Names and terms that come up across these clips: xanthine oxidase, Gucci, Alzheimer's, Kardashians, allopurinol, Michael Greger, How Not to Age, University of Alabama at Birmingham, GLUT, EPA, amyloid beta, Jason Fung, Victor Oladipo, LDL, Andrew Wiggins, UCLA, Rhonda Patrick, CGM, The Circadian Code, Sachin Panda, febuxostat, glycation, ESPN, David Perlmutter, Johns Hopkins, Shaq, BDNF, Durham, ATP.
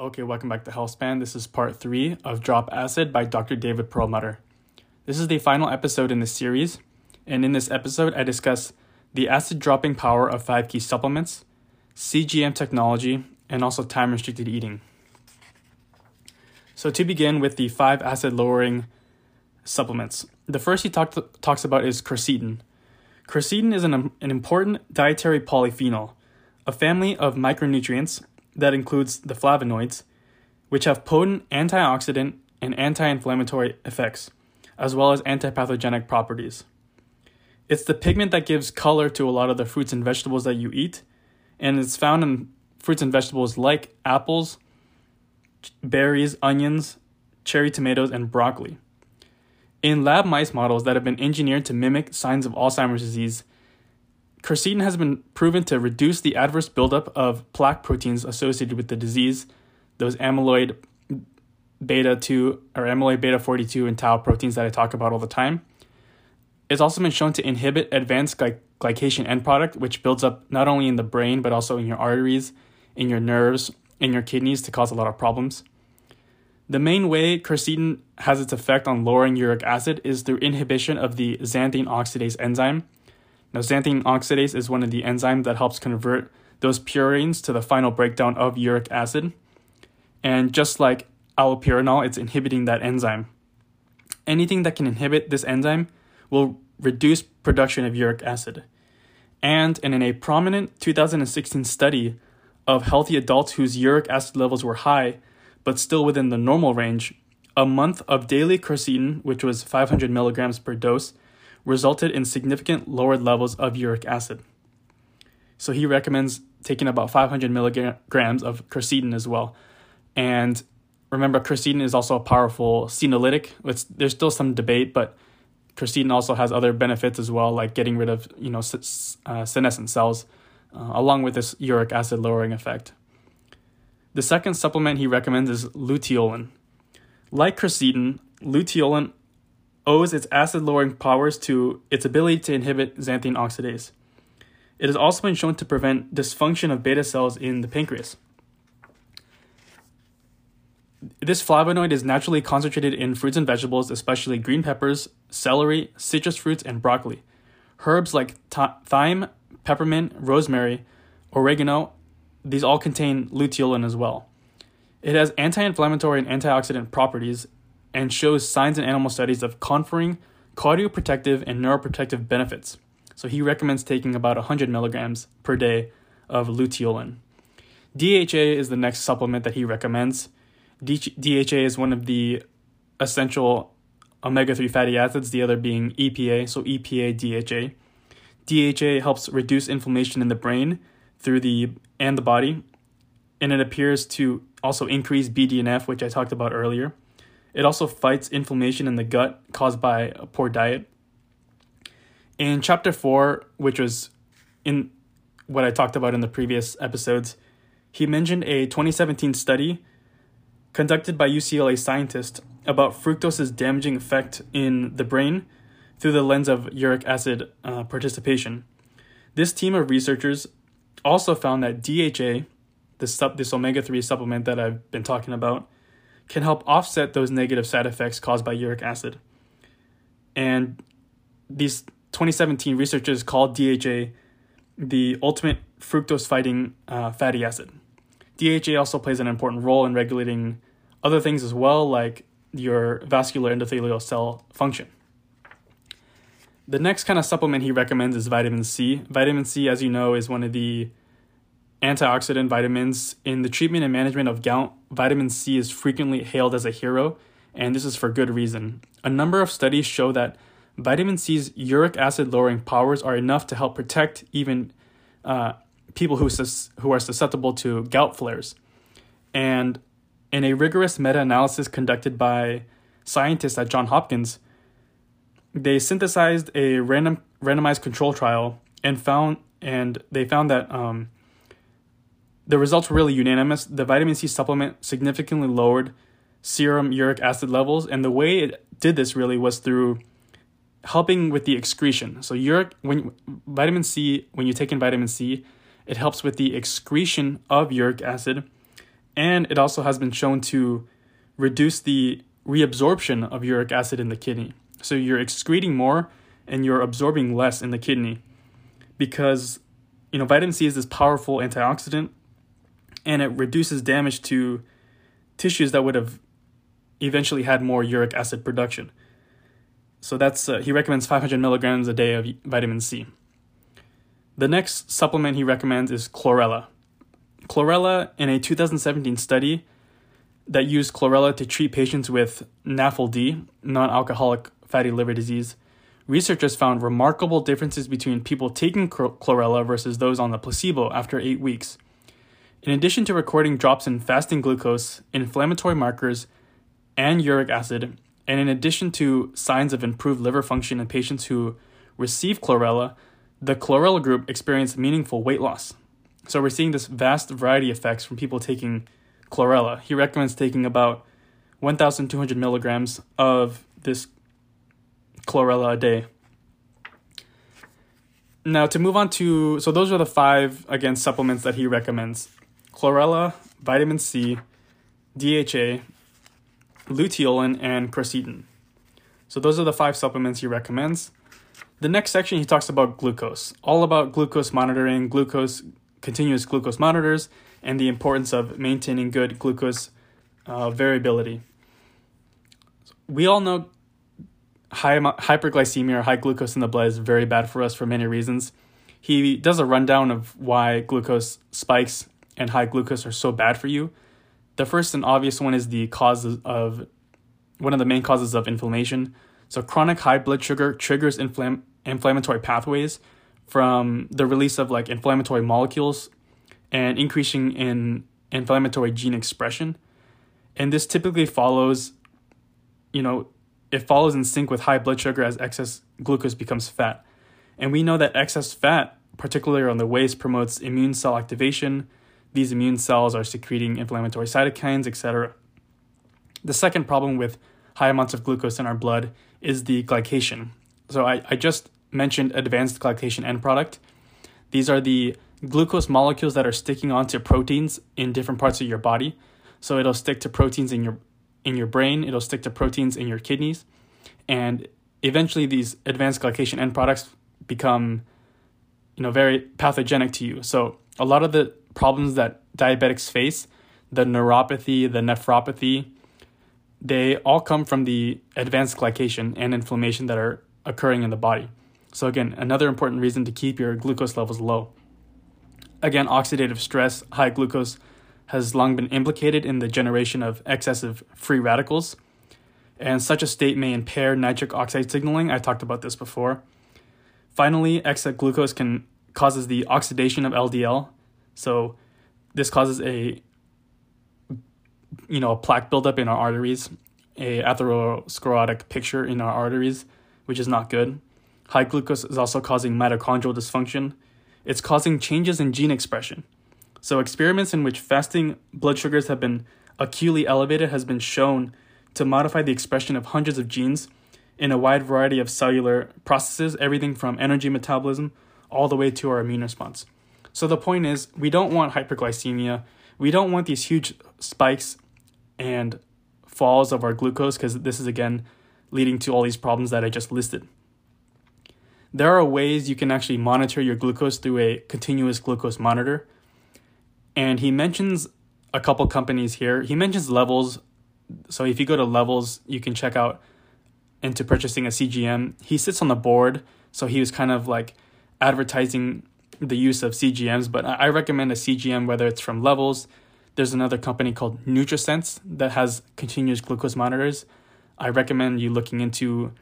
Okay, welcome back to Healthspan. This is part 3 of Drop Acid by Dr. David Perlmutter. This is the final episode in this series, and in this episode I discuss the acid dropping power of 5 key supplements, CGM technology, and also time-restricted eating. So to begin with the 5 acid-lowering supplements, the first he talks about is quercetin. Quercetin is an important dietary polyphenol, a family of micronutrients that includes the flavonoids, which have potent antioxidant and anti-inflammatory effects, as well as antipathogenic properties. It's the pigment that gives color to a lot of the fruits and vegetables that you eat, and it's found in fruits and vegetables like apples, berries, onions, cherry tomatoes, and broccoli. In lab mice models that have been engineered to mimic signs of Alzheimer's disease, quercetin has been proven to reduce the adverse buildup of plaque proteins associated with the disease, those amyloid beta 2 or amyloid beta 42 and tau proteins that I talk about all the time. It's also been shown to inhibit advanced glycation end product, which builds up not only in the brain, but also in your arteries, in your nerves, in your kidneys to cause a lot of problems. The main way quercetin has its effect on lowering uric acid is through inhibition of the xanthine oxidase enzyme. Now, xanthine oxidase is one of the enzymes that helps convert those purines to the final breakdown of uric acid. And just like allopurinol, it's inhibiting that enzyme. Anything that can inhibit this enzyme will reduce production of uric acid. And in a prominent 2016 study of healthy adults whose uric acid levels were high, but still within the normal range, a month of daily quercetin, which was 500 milligrams per dose, resulted in significant lowered levels of uric acid. So he recommends taking about 500 milligrams of quercetin as well. And remember, quercetin is also a powerful senolytic. There's still some debate, but quercetin also has other benefits as well, like getting rid of senescent cells, along with this uric acid lowering effect. The second supplement he recommends is luteolin. Like quercetin, luteolin owes its acid-lowering powers to its ability to inhibit xanthine oxidase. It has also been shown to prevent dysfunction of beta cells in the pancreas. This flavonoid is naturally concentrated in fruits and vegetables, especially green peppers, celery, citrus fruits, and broccoli. Herbs like thyme, peppermint, rosemary, oregano, these all contain luteolin as well. It has anti-inflammatory and antioxidant properties, and shows signs in animal studies of conferring cardioprotective and neuroprotective benefits. So he recommends taking about 100 milligrams per day of luteolin. DHA is the next supplement that he recommends. DHA is one of the essential omega-3 fatty acids, the other being EPA, so EPA DHA. DHA helps reduce inflammation in the brain and the body, and it appears to also increase BDNF, which I talked about earlier. It also fights inflammation in the gut caused by a poor diet. In chapter 4, which was in what I talked about in the previous episodes, he mentioned a 2017 study conducted by UCLA scientists about fructose's damaging effect in the brain through the lens of uric acid participation. This team of researchers also found that DHA, this omega-3 supplement that I've been talking about, can help offset those negative side effects caused by uric acid. And these 2017 researchers called DHA the ultimate fructose-fighting fatty acid. DHA also plays an important role in regulating other things as well, like your vascular endothelial cell function. The next kind of supplement he recommends is vitamin C. Vitamin C, as you know, is one of the antioxidant vitamins. In the treatment and management of gout, vitamin C is frequently hailed as a hero, and this is for good reason. A number of studies show that vitamin C's uric acid lowering powers are enough to help protect even people who are susceptible to gout flares. And in a rigorous meta-analysis conducted by scientists at Johns Hopkins, they synthesized a randomized control trial and they found that the results were really unanimous. The vitamin C supplement significantly lowered serum uric acid levels, and the way it did this really was through helping with the excretion. So when you take in vitamin C, it helps with the excretion of uric acid And it also has been shown to reduce the reabsorption of uric acid in the kidney. So you're excreting more and you're absorbing less in the kidney, because, you know, vitamin C is this powerful antioxidant, and it reduces damage to tissues that would have eventually had more uric acid production. So that's he recommends 500 milligrams a day of vitamin C. The next supplement he recommends is chlorella. Chlorella, in a 2017 study that used chlorella to treat patients with NAFLD, non-alcoholic fatty liver disease, researchers found remarkable differences between people taking chlorella versus those on the placebo after 8 weeks. In addition to recording drops in fasting glucose, inflammatory markers, and uric acid, and in addition to signs of improved liver function in patients who receive chlorella, the chlorella group experienced meaningful weight loss. So we're seeing this vast variety of effects from people taking chlorella. He recommends taking about 1,200 milligrams of this chlorella a day. Now to move on to, so those are the five, again, supplements that he recommends: chlorella, vitamin C, DHA, luteolin, and crocetin. So those are the five supplements he recommends. The next section, he talks about glucose, all about glucose monitoring, glucose, continuous glucose monitors, and the importance of maintaining good glucose variability. We all know hyperglycemia or high glucose in the blood is very bad for us for many reasons. He does a rundown of why glucose spikes and high glucose are so bad for you. The first and obvious one is the cause of one of the main causes of inflammation. So chronic high blood sugar triggers inflammatory pathways from the release of like inflammatory molecules and increasing in inflammatory gene expression. And this typically follows, you know, it follows in sync with high blood sugar as excess glucose becomes fat. And we know that excess fat, particularly on the waist, promotes immune cell activation. These immune cells are secreting inflammatory cytokines, etc. The second problem with high amounts of glucose in our blood is the glycation. So I just mentioned advanced glycation end product. These are the glucose molecules that are sticking onto proteins in different parts of your body. So it'll stick to proteins in your brain, it'll stick to proteins in your kidneys, and eventually these advanced glycation end products become, you know, very pathogenic to you. So a lot of the problems that diabetics face, the neuropathy, the nephropathy, they all come from the advanced glycation and inflammation that are occurring in the body. So again, another important reason to keep your glucose levels low. Again, oxidative stress, high glucose has long been implicated in the generation of excessive free radicals, and such a state may impair nitric oxide signaling. I talked about this before. Finally, excess glucose causes the oxidation of LDL. So this causes a plaque buildup in our arteries, a atherosclerotic picture in our arteries, which is not good. High glucose is also causing mitochondrial dysfunction. It's causing changes in gene expression. So experiments in which fasting blood sugars have been acutely elevated has been shown to modify the expression of hundreds of genes in a wide variety of cellular processes, everything from energy metabolism all the way to our immune response. So the point is, we don't want hyperglycemia. We don't want these huge spikes and falls of our glucose, because this is, again, leading to all these problems that I just listed. There are ways you can actually monitor your glucose through a continuous glucose monitor. And he mentions a couple companies here. He mentions Levels. So if you go to Levels, you can check out into purchasing a CGM. He sits on the board, so he was kind of like advertising the use of CGMs. But I recommend a CGM, whether it's from Levels. There's another company called NutriSense that has continuous glucose monitors. I recommend you looking into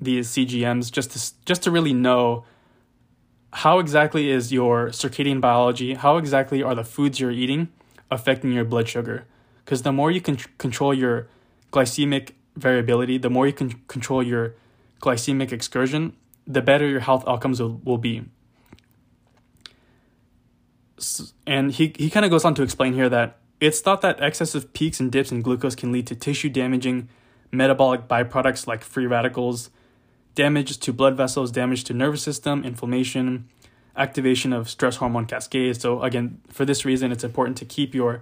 these CGMs just to really know, how exactly is your circadian biology, how exactly are the foods you're eating affecting your blood sugar? Because the more you can control your glycemic variability, the more you can control your glycemic excursion, the better your health outcomes will be. And he kind of goes on to explain here that it's thought that excessive peaks and dips in glucose can lead to tissue damaging metabolic byproducts like free radicals, damage to blood vessels, damage to nervous system, inflammation, activation of stress hormone cascades. So again, for this reason, it's important to keep your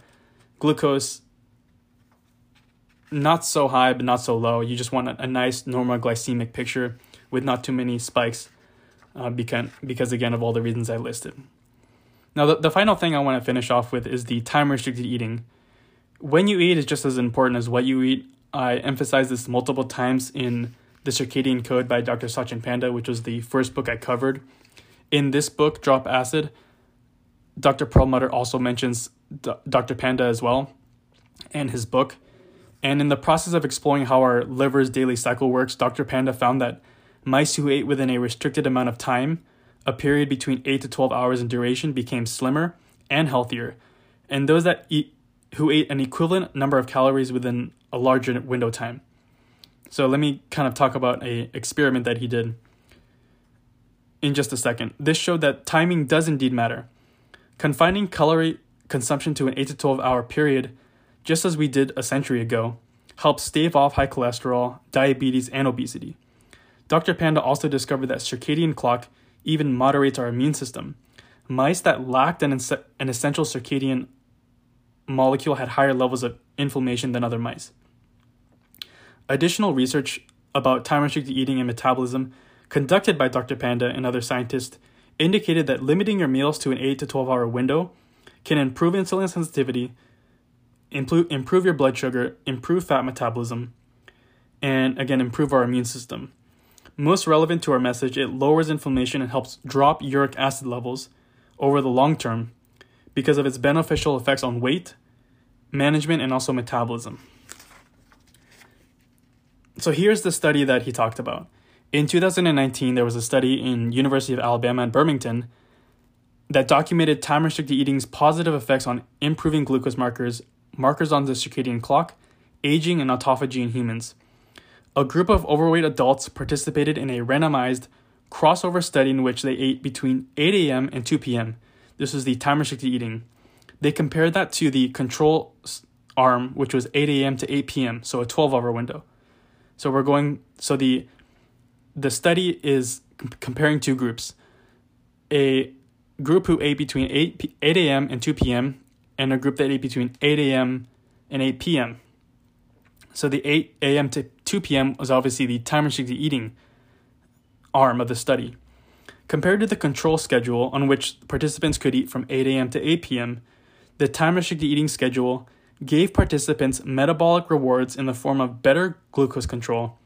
glucose not so high but not so low. You just want a nice normal glycemic picture with not too many spikes because again, of all the reasons I listed. Now, the final thing I want to finish off with is the time-restricted eating. When you eat is just as important as what you eat. I emphasized this multiple times in The Circadian Code by Dr. Sachin Panda, which was the first book I covered. In this book, Drop Acid, Dr. Perlmutter also mentions Dr. Panda as well and his book. And in the process of exploring how our liver's daily cycle works, Dr. Panda found that mice who ate within a restricted amount of time, a period between 8 to 12 hours in duration, became slimmer and healthier. And those that who ate an equivalent number of calories within a larger window time. So let me kind of talk about an experiment that he did in just a second. This showed that timing does indeed matter. Confining calorie consumption to an 8 to 12 hour period, just as we did a century ago, helps stave off high cholesterol, diabetes, and obesity. Dr. Panda also discovered that circadian clock even moderates our immune system. Mice that lacked an essential circadian molecule had higher levels of inflammation than other mice. Additional research about time-restricted eating and metabolism conducted by Dr. Panda and other scientists indicated that limiting your meals to an 8 to 12-hour window can improve insulin sensitivity, improve your blood sugar, improve fat metabolism, and again, improve our immune system. Most relevant to our message, it lowers inflammation and helps drop uric acid levels over the long term because of its beneficial effects on weight management and also metabolism. So here's the study that he talked about. In 2019, there was a study in University of Alabama at Birmingham that documented time-restricted eating's positive effects on improving glucose markers on the circadian clock, aging, and autophagy in humans. A group of overweight adults participated in a randomized crossover study in which they ate between 8 a.m. and 2 p.m. This was the time-restricted eating. They compared that to the control arm, which was 8 a.m. to 8 p.m., so a 12-hour window. So the study is comparing two groups. A group who ate between 8 a.m. and 2 p.m. and a group that ate between 8 a.m. and 8 p.m. So the 8 a.m. to 2 p.m. was obviously the time-restricted eating arm of the study. Compared to the control schedule on which participants could eat from 8 a.m. to 8 p.m., the time-restricted eating schedule gave participants metabolic rewards in the form of better glucose control,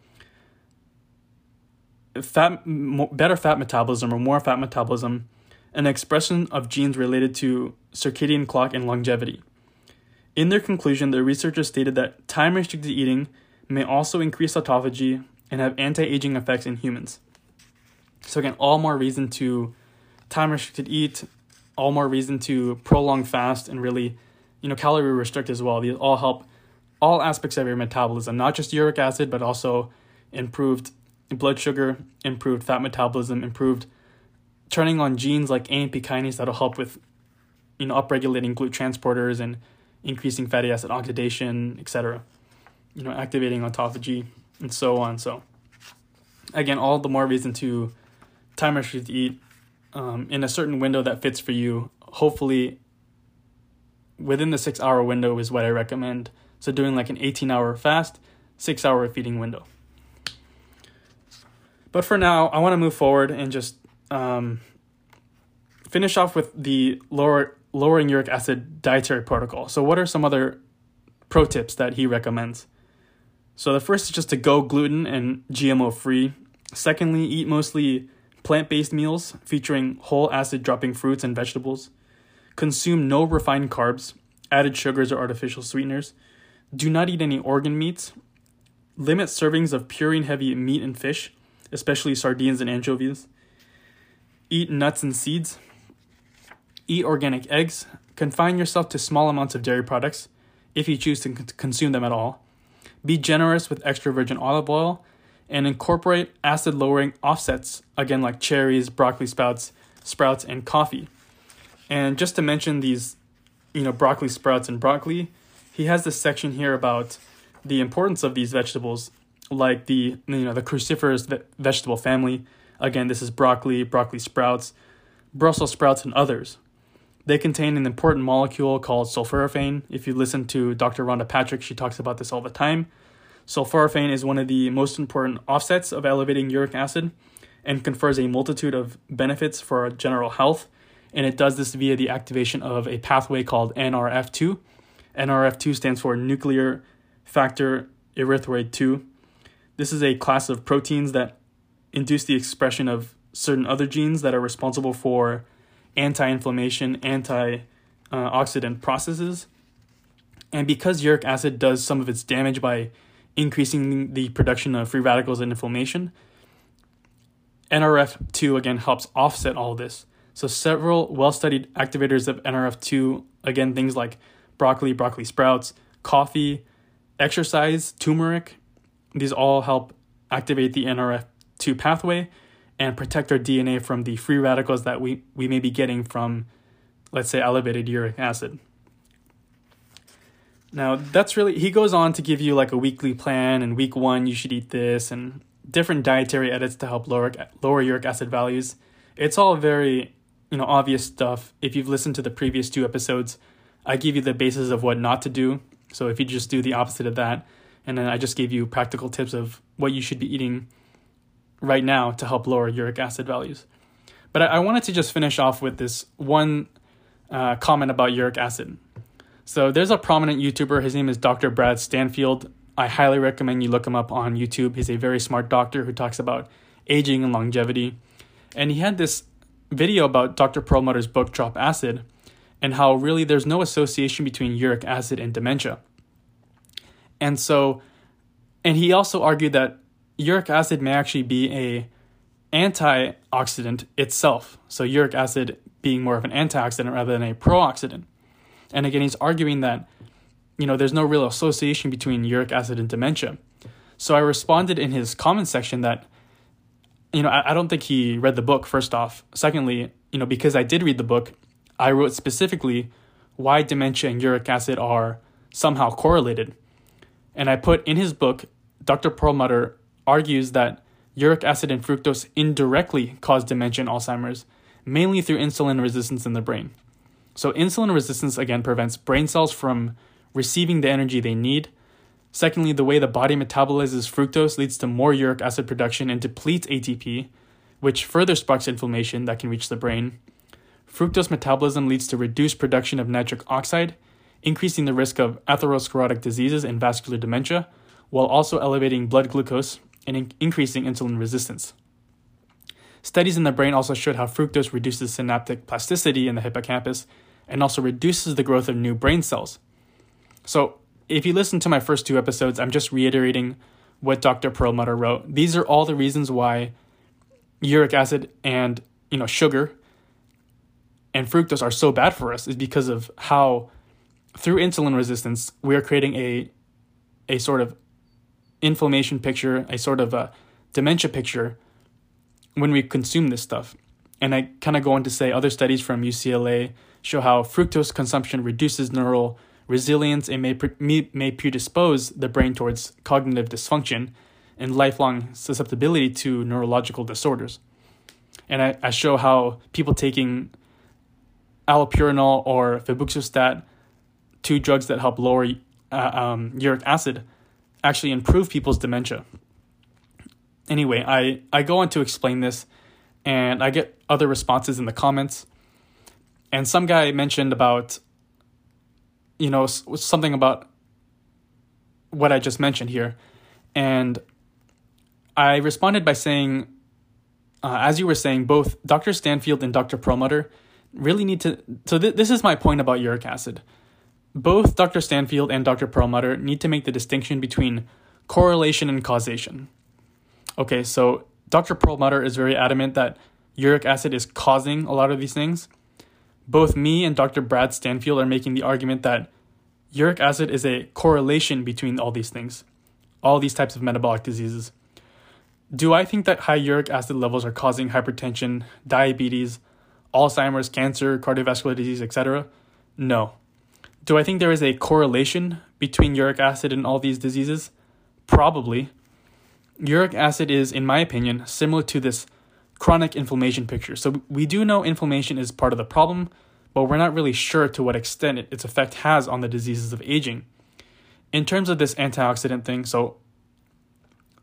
better fat metabolism or more fat metabolism, and expression of genes related to circadian clock and longevity. In their conclusion, the researchers stated that time-restricted eating may also increase autophagy and have anti-aging effects in humans. So again, all more reason to time-restricted eat, all more reason to prolong fast and really, calorie restrict as well. These all help all aspects of your metabolism, not just uric acid, but also improved blood sugar, improved fat metabolism, improved turning on genes like AMP kinase that'll help with, upregulating GLUT transporters and increasing fatty acid oxidation, etc. Activating autophagy and so on. So again, all the more reason to time restrict to eat in a certain window that fits for you. Hopefully within the 6-hour window is what I recommend. So doing like an 18-hour fast, 6-hour feeding window. But for now, I want to move forward and just finish off with the lowering uric acid dietary protocol. So what are some other pro tips that he recommends? So the first is just to go gluten and GMO free. Secondly, eat mostly plant-based meals featuring whole acid-dropping fruits and vegetables. Consume no refined carbs, added sugars, or artificial sweeteners. Do not eat any organ meats. Limit servings of purine-heavy meat and fish, especially sardines and anchovies. Eat nuts and seeds. Eat organic eggs. Confine yourself to small amounts of dairy products if you choose to consume them at all. Be generous with extra virgin olive oil and incorporate acid-lowering offsets, again like cherries, broccoli sprouts, and coffee. And just to mention these, broccoli sprouts and broccoli, he has this section here about the importance of these vegetables, like the, the cruciferous vegetable family. Again, this is broccoli, broccoli sprouts, Brussels sprouts, and others. They contain an important molecule called sulforaphane. If you listen to Dr. Rhonda Patrick, she talks about this all the time. Sulforaphane is one of the most important offsets of elevating uric acid and confers a multitude of benefits for general health. And it does this via the activation of a pathway called NRF2. NRF2 stands for nuclear factor erythroid 2. This is a class of proteins that induce the expression of certain other genes that are responsible for anti-inflammation, antioxidant processes. And because uric acid does some of its damage by increasing the production of free radicals and inflammation, NRF2 again helps offset all this. So several well-studied activators of NRF2, again, things like broccoli, broccoli sprouts, coffee, exercise, turmeric, these all help activate the NRF2 pathway and protect our DNA from the free radicals that we may be getting from, let's say, elevated uric acid. Now, that's really, he goes on to give you like a weekly plan, and week one, you should eat this, and different dietary edits to help lower uric acid values. It's all very, obvious stuff. If you've listened to the previous two episodes, I give you the basis of what not to do. So if you just do the opposite of that, and then I just gave you practical tips of what you should be eating right now to help lower uric acid values. But I wanted to just finish off with this one comment about uric acid. So there's a prominent YouTuber, his name is Dr. Brad Stanfield. I highly recommend you look him up on YouTube. He's a very smart doctor who talks about aging and longevity. And he had this video about Dr. Perlmutter's book, Drop Acid, and how really there's no association between uric acid and dementia. And he also argued that uric acid may actually be a antioxidant itself. So uric acid being more of an antioxidant rather than a pro-oxidant. And again, he's arguing that, there's no real association between uric acid and dementia. So I responded in his comment section that, I don't think he read the book, first off. Secondly, because I did read the book, I wrote specifically why dementia and uric acid are somehow correlated. And I put in his book, Dr. Perlmutter argues that uric acid and fructose indirectly cause dementia and Alzheimer's, mainly through insulin resistance in the brain. So insulin resistance, again, prevents brain cells from receiving the energy they need. Secondly, the way the body metabolizes fructose leads to more uric acid production and depletes ATP, which further sparks inflammation that can reach the brain. Fructose metabolism leads to reduced production of nitric oxide, increasing the risk of atherosclerotic diseases and vascular dementia, while also elevating blood glucose and increasing insulin resistance. Studies in the brain also showed how fructose reduces synaptic plasticity in the hippocampus and also reduces the growth of new brain cells. So, if you listen to my first two episodes, I'm just reiterating what Dr. Perlmutter wrote. These are all the reasons why uric acid and, sugar and fructose are so bad for us, is because of how, through insulin resistance, we are creating a sort of inflammation picture, a sort of a dementia picture when we consume this stuff. And I kind of go on to say other studies from UCLA show how fructose consumption reduces neural resilience and may predispose the brain towards cognitive dysfunction and lifelong susceptibility to neurological disorders. And I show how people taking allopurinol or febuxostat, two drugs that help lower uric acid, actually improve people's dementia. Anyway, I go on to explain this, and I get other responses in the comments. And some guy mentioned about something about what I just mentioned here. And I responded by saying, as you were saying, both Dr. Stanfield and Dr. Perlmutter really need to... So this is my point about uric acid. Both Dr. Stanfield and Dr. Perlmutter need to make the distinction between correlation and causation. Okay, so Dr. Perlmutter is very adamant that uric acid is causing a lot of these things. Both me and Dr. Brad Stanfield are making the argument that uric acid is a correlation between all these things, all these types of metabolic diseases. Do I think that high uric acid levels are causing hypertension, diabetes, Alzheimer's, cancer, cardiovascular disease, etc.? No. Do I think there is a correlation between uric acid and all these diseases? Probably. Uric acid is, in my opinion, similar to this chronic inflammation picture. So we do know inflammation is part of the problem, but we're not really sure to what extent its effect has on the diseases of aging. In terms of this antioxidant thing, so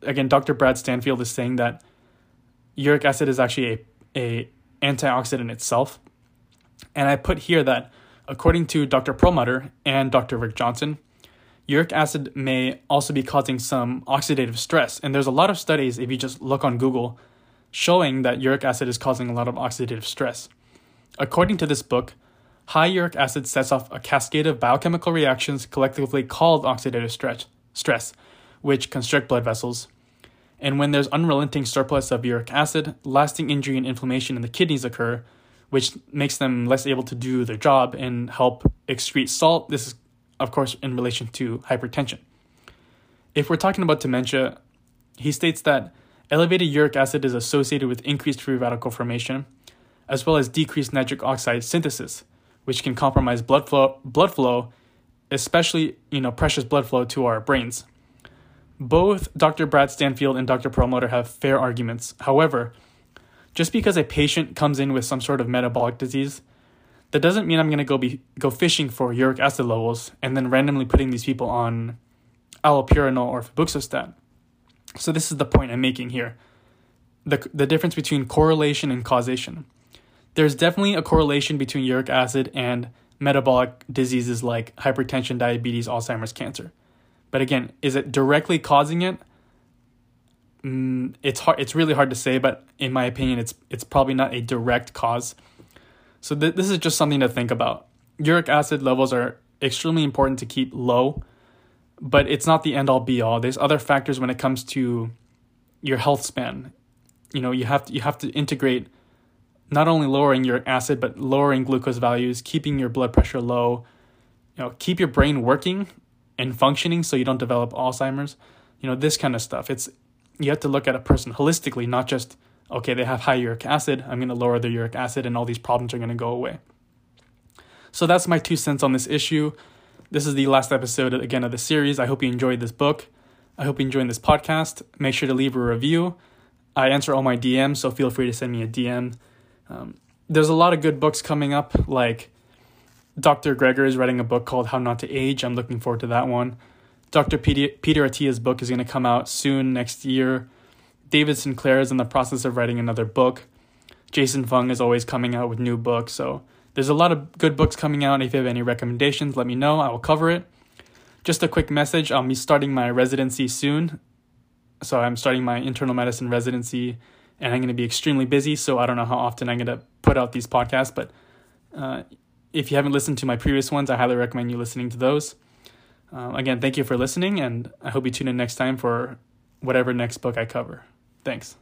again, Dr. Brad Stanfield is saying that uric acid is actually a antioxidant itself. And I put here that according to Dr. Perlmutter and Dr. Rick Johnson, uric acid may also be causing some oxidative stress. And there's a lot of studies, if you just look on Google, showing that uric acid is causing a lot of oxidative stress. According to this book, high uric acid sets off a cascade of biochemical reactions collectively called oxidative stress, which constrict blood vessels. And when there's unrelenting surplus of uric acid, lasting injury and inflammation in the kidneys occur, which makes them less able to do their job and help excrete salt. This is, of course, in relation to hypertension. If we're talking about dementia, he states that elevated uric acid is associated with increased free radical formation, as well as decreased nitric oxide synthesis, which can compromise blood flow, especially, precious blood flow to our brains. Both Dr. Brad Stanfield and Dr. Perlmutter have fair arguments. However, just because a patient comes in with some sort of metabolic disease, that doesn't mean I'm going to go fishing for uric acid levels and then randomly putting these people on allopurinol or febuxostat. So this is the point I'm making here. The difference between correlation and causation. There's definitely a correlation between uric acid and metabolic diseases like hypertension, diabetes, Alzheimer's, cancer. But again, is it directly causing it? It's hard. It's really hard to say, but in my opinion, it's probably not a direct cause. So this is just something to think about. Uric acid levels are extremely important to keep low, but it's not the end-all be-all. There's other factors when it comes to your health span. You have to integrate not only lowering uric acid, but lowering glucose values, keeping your blood pressure low, keep your brain working and functioning so you don't develop Alzheimer's, this kind of stuff. You have to look at a person holistically, not just, okay, they have high uric acid, I'm going to lower their uric acid and all these problems are going to go away. So that's my 2 cents on this issue. This is the last episode, again, of the series. I hope you enjoyed this book. I hope you enjoyed this podcast. Make sure to leave a review. I answer all my DMs, so feel free to send me a DM. There's a lot of good books coming up, like Dr. Greger is writing a book called How Not to Age. I'm looking forward to that one. Dr. Peter Attia's book is going to come out soon next year. David Sinclair is in the process of writing another book. Jason Fung is always coming out with new books. So there's a lot of good books coming out. If you have any recommendations, let me know. I will cover it. Just a quick message. I'll be starting my residency soon. So I'm starting my internal medicine residency and I'm going to be extremely busy. So I don't know how often I'm going to put out these podcasts. But if you haven't listened to my previous ones, I highly recommend you listening to those. Again, thank you for listening, and I hope you tune in next time for whatever next book I cover. Thanks.